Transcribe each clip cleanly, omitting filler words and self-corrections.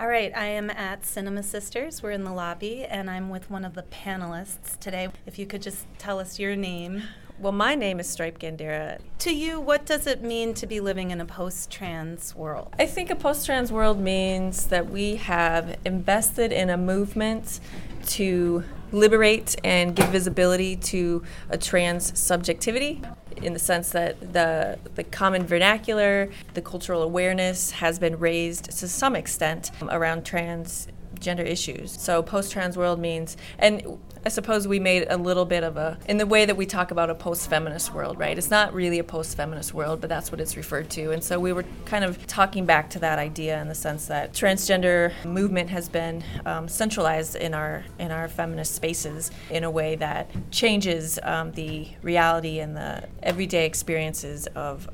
All right, I am at Cinema Sisters. We're in the lobby, and I'm with one of the panelists today. If you could just tell us your name. Well, my name is Stripe Gandera. To you, what does it mean to be living in a post-trans world? I think a post-trans world means that we have invested in a movement to liberate and give visibility to a trans subjectivity, in the sense that the common vernacular, the cultural awareness has been raised to some extent around transgender issues. So post-trans world means, and I suppose we made a little bit of a, in the way that we talk about a post-feminist world, right? It's not really a post-feminist world, but that's what it's referred to. And so we were kind of talking back to that idea in the sense that transgender movement has been centralized in our feminist spaces in a way that changes the reality and the everyday experiences of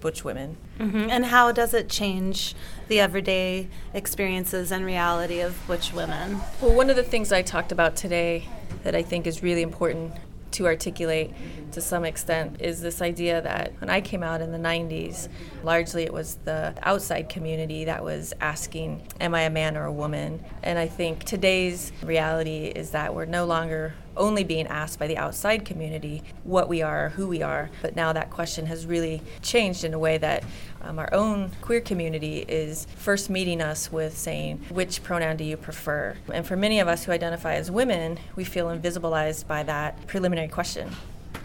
butch women. Mm-hmm. And how does it change the everyday experiences and reality of butch women? Well, one of the things I talked about today that I think is really important to articulate to some extent is this idea that when I came out in the 90s, largely it was the outside community that was asking, am I a man or a woman? And I think today's reality is that we're no longer only being asked by the outside community what we are, who we are, but now that question has really changed in a way that our own queer community is first meeting us with saying, which pronoun do you prefer? And for many of us who identify as women, we feel invisibilized by that preliminary question.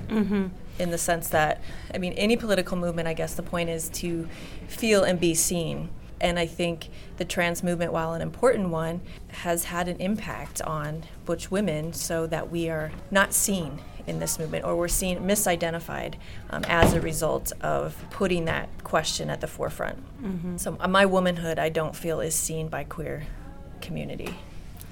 Mm-hmm. In the sense that, I mean, any political movement, I guess the point is to feel and be seen. And I think the trans movement, while an important one, has had an impact on butch women so that we are not seen in this movement, or we're seen misidentified as a result of putting that question at the forefront. Mm-hmm. So my womanhood, I don't feel, is seen by queer community.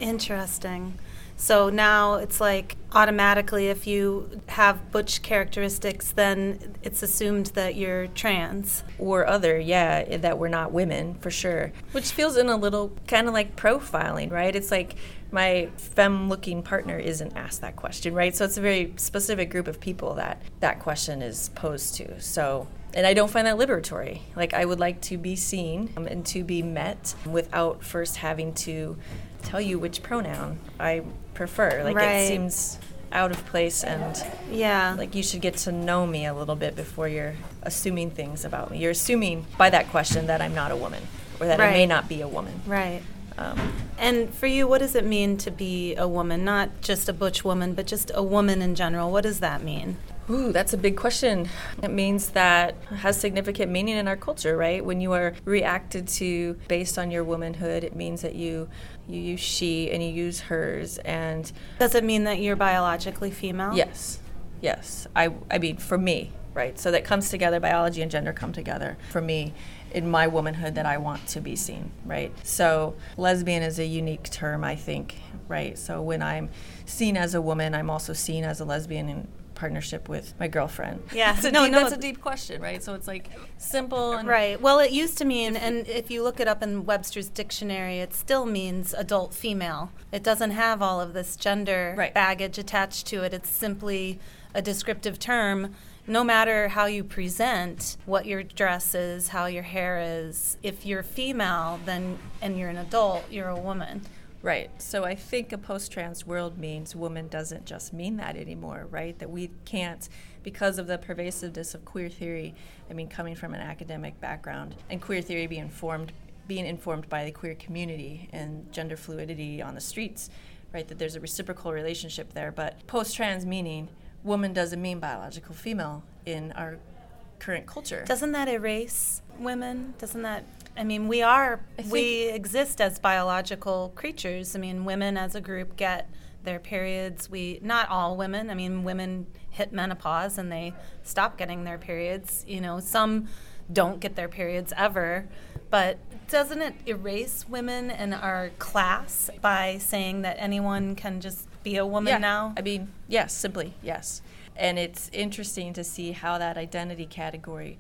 Interesting. So now it's like automatically if you have butch characteristics, then it's assumed that you're trans. Or other, yeah, that we're not women, for sure. Which feels in a little kind of like profiling, right? It's like my femme-looking partner isn't asked that question, right? So it's a very specific group of people that question is posed to. So, and I don't find that liberatory. Like, I would like to be seen and to be met without first having to tell you which pronoun I prefer. Like, right. It seems out of place, and yeah, like you should get to know me a little bit before you're assuming things about me. You're assuming by that question that I'm not a woman, or that right. I may not be a woman. Right. And for you, what does it mean to be a woman? Not just a butch woman, but just a woman in general. What does that mean? Ooh, that's a big question. It means that it has significant meaning in our culture, right? When you are reacted to based on your womanhood, it means that you use she and you use hers. And does it mean that you're biologically female? Yes. Yes. I mean, for me, right? So that comes together, biology and gender come together for me in my womanhood that I want to be seen, right? So lesbian is a unique term, I think, right? So when I'm seen as a woman, I'm also seen as a lesbian in partnership with my girlfriend. Yeah. That's a deep question, right? So it's like simple and right. Well, it used to mean, and if you look it up in Webster's dictionary, it still means adult female. It doesn't have all of this gender right. baggage attached to it. It's simply a descriptive term. No matter how you present, what your dress is, how your hair is, if you're female, then and you're an adult, you're a woman. Right. So I think a post-trans world means woman doesn't just mean that anymore, right? That we can't, because of the pervasiveness of queer theory, I mean, coming from an academic background, and queer theory being informed by the queer community and gender fluidity on the streets, right, that there's a reciprocal relationship there. But post-trans meaning woman doesn't mean biological female in our current culture. Doesn't that erase women? Doesn't that... I mean, we exist as biological creatures. I mean, women as a group get their periods. Not all women. I mean, women hit menopause and they stop getting their periods. You know, some don't get their periods ever. But doesn't it erase women and our class by saying that anyone can just be a woman now? I mean, yes, simply, yes. And it's interesting to see how that identity category,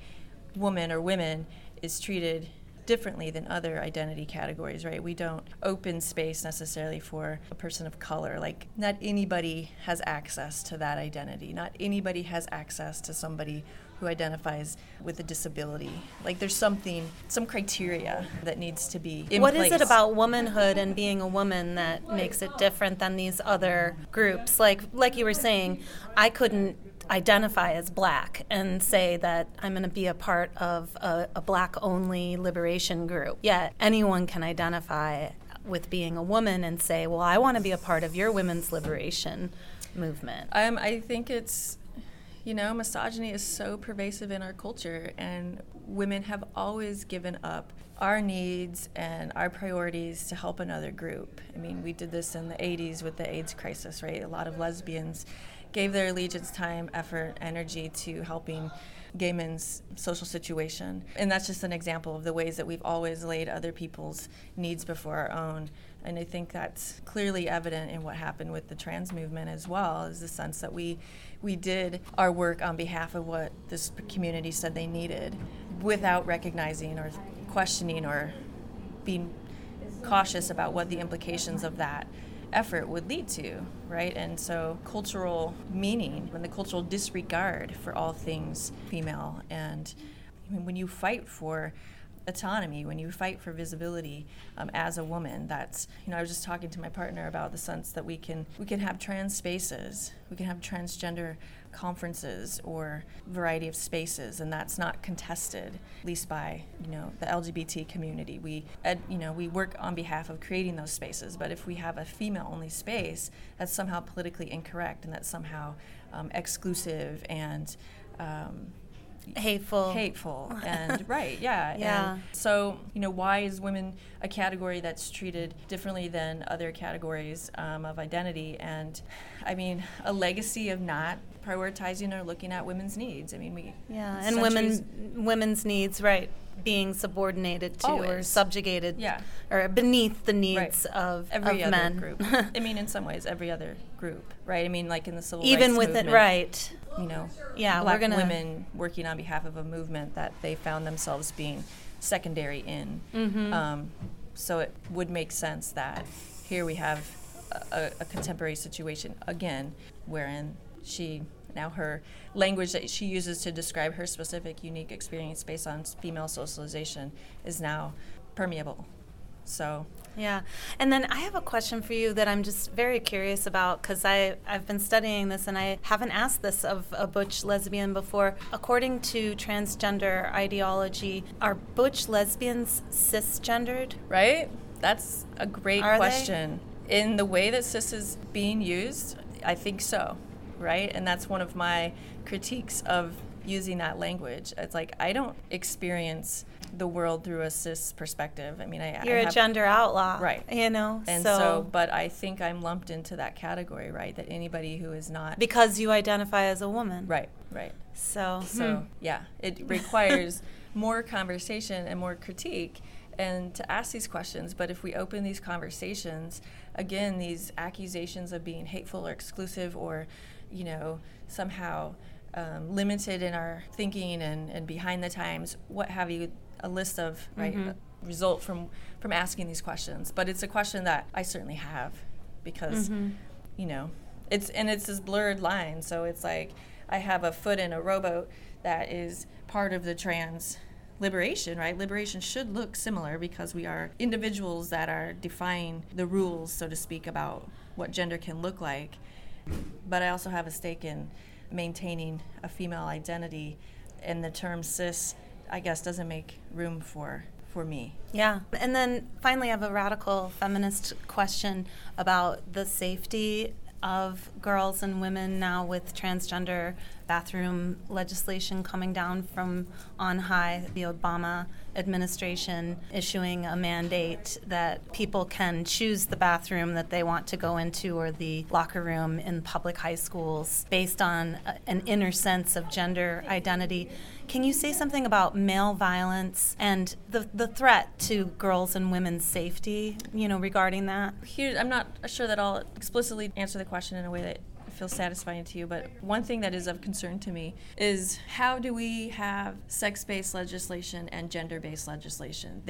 woman or women, is treated differently than other identity categories, right? We don't open space necessarily for a person of color. Like, not anybody has access to that identity. Not anybody has access to somebody who identifies with a disability. Like, there's some criteria that needs to be in place. What is it about womanhood and being a woman that makes it different than these other groups? Like you were saying, I couldn't identify as black and say that I'm going to be a part of a black-only liberation group. Yet anyone can identify with being a woman and say, well, I want to be a part of your women's liberation movement. I think it's... You know, misogyny is so pervasive in our culture, and women have always given up our needs and our priorities to help another group. I mean, we did this in the 80s with the AIDS crisis, right? A lot of lesbians gave their allegiance, time, effort, energy to helping gay men's social situation. And that's just an example of the ways that we've always laid other people's needs before our own. And I think that's clearly evident in what happened with the trans movement as well, is the sense that we did our work on behalf of what this community said they needed without recognizing or questioning or being cautious about what the implications of that effort would lead to, right? And so cultural meaning and the cultural disregard for all things female. And I mean, when you fight for autonomy, when you fight for visibility as a woman, that's, you know, I was just talking to my partner about the sense that we can have trans spaces, we can have transgender conferences or variety of spaces, and that's not contested, at least by, you know, the LGBT community. We work on behalf of creating those spaces, but if we have a female-only space, that's somehow politically incorrect, and that's somehow exclusive and hateful and right, yeah. Yeah. And so, you know, why is women a category that's treated differently than other categories of identity? And I mean, a legacy of not prioritizing or looking at women's needs. I mean, and women's needs, right, being subordinated to always, or subjugated, yeah, or beneath the needs, right, of every of other men. Group. I mean, in some ways, every other group, right? I mean, like in the civil rights movement. Even with it, right. You know, yeah, women working on behalf of a movement that they found themselves being secondary in. Mm-hmm. So it would make sense that here we have a contemporary situation, again, wherein her language that she uses to describe her specific unique experience based on female socialization is now permeable. So... Yeah. And then I have a question for you that I'm just very curious about, because I've been studying this and I haven't asked this of a butch lesbian before. According to transgender ideology, are butch lesbians cisgendered? Right? That's a great question. In the way that cis is being used, I think so, right? And that's one of my critiques of using that language. It's like, I don't experience the world through a cis perspective. I mean, you're a gender outlaw, right? You know, and so, but I think I'm lumped into that category, right? That anybody who is not, because you identify as a woman, right. So yeah, it requires more conversation and more critique, and to ask these questions. But if we open these conversations, again, these accusations of being hateful or exclusive or, you know, somehow limited in our thinking and behind the times, what have you, a list of, right, mm-hmm, result from asking these questions. But it's a question that I certainly have, because, mm-hmm, you know, it's this blurred line. So it's like, I have a foot in a rowboat that is part of the trans liberation, right? Liberation should look similar, because we are individuals that are defying the rules, so to speak, about what gender can look like. But I also have a stake in maintaining a female identity, and the term cis, I guess, doesn't make room for me. Yeah. And then finally, I have a radical feminist question about the safety of girls and women now with transgender bathroom legislation coming down from on high, the Obama administration issuing a mandate that people can choose the bathroom that they want to go into, or the locker room in public high schools, based on an inner sense of gender identity. Can you say something about male violence and the threat to girls' and women's safety, you know, regarding that? Here, I'm not sure that I'll explicitly answer the question in a way that feel satisfying to you, but one thing that is of concern to me is how do we have sex-based legislation and gender-based legislation?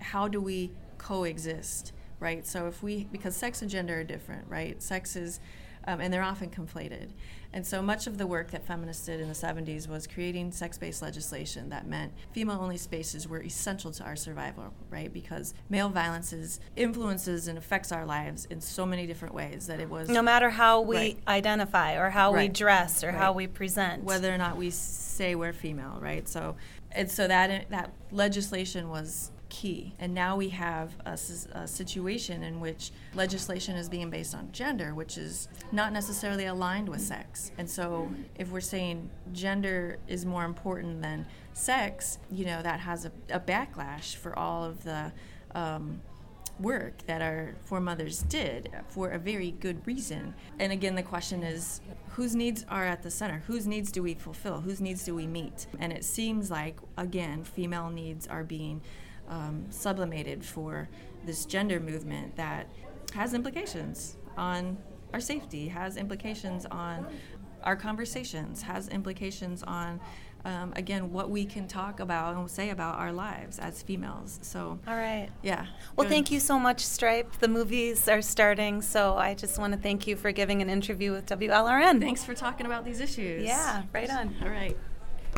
How do we coexist, right? So because sex and gender are different, right? Sex is, and they're often conflated. And so much of the work that feminists did in the 70s was creating sex-based legislation that meant female-only spaces were essential to our survival, right? Because male violence influences and affects our lives in so many different ways that it was... No matter how we identify or how we dress or how we present. Whether or not we say we're female, right? So that legislation was key. And now we have a situation in which legislation is being based on gender, which is not necessarily aligned with sex. And so if we're saying gender is more important than sex, you know, that has a backlash for all of the work that our foremothers did for a very good reason. And again, the question is, whose needs are at the center? Whose needs do we fulfill? Whose needs do we meet? And it seems like, again, female needs are being sublimated for this gender movement that has implications on our safety, has implications on our conversations, has implications on, again, what we can talk about and say about our lives as females. So, all right. Yeah. Well, thank you so much, Stripe. The movies are starting, so I just want to thank you for giving an interview with WLRN. Thanks for talking about these issues. Yeah, right on. All right.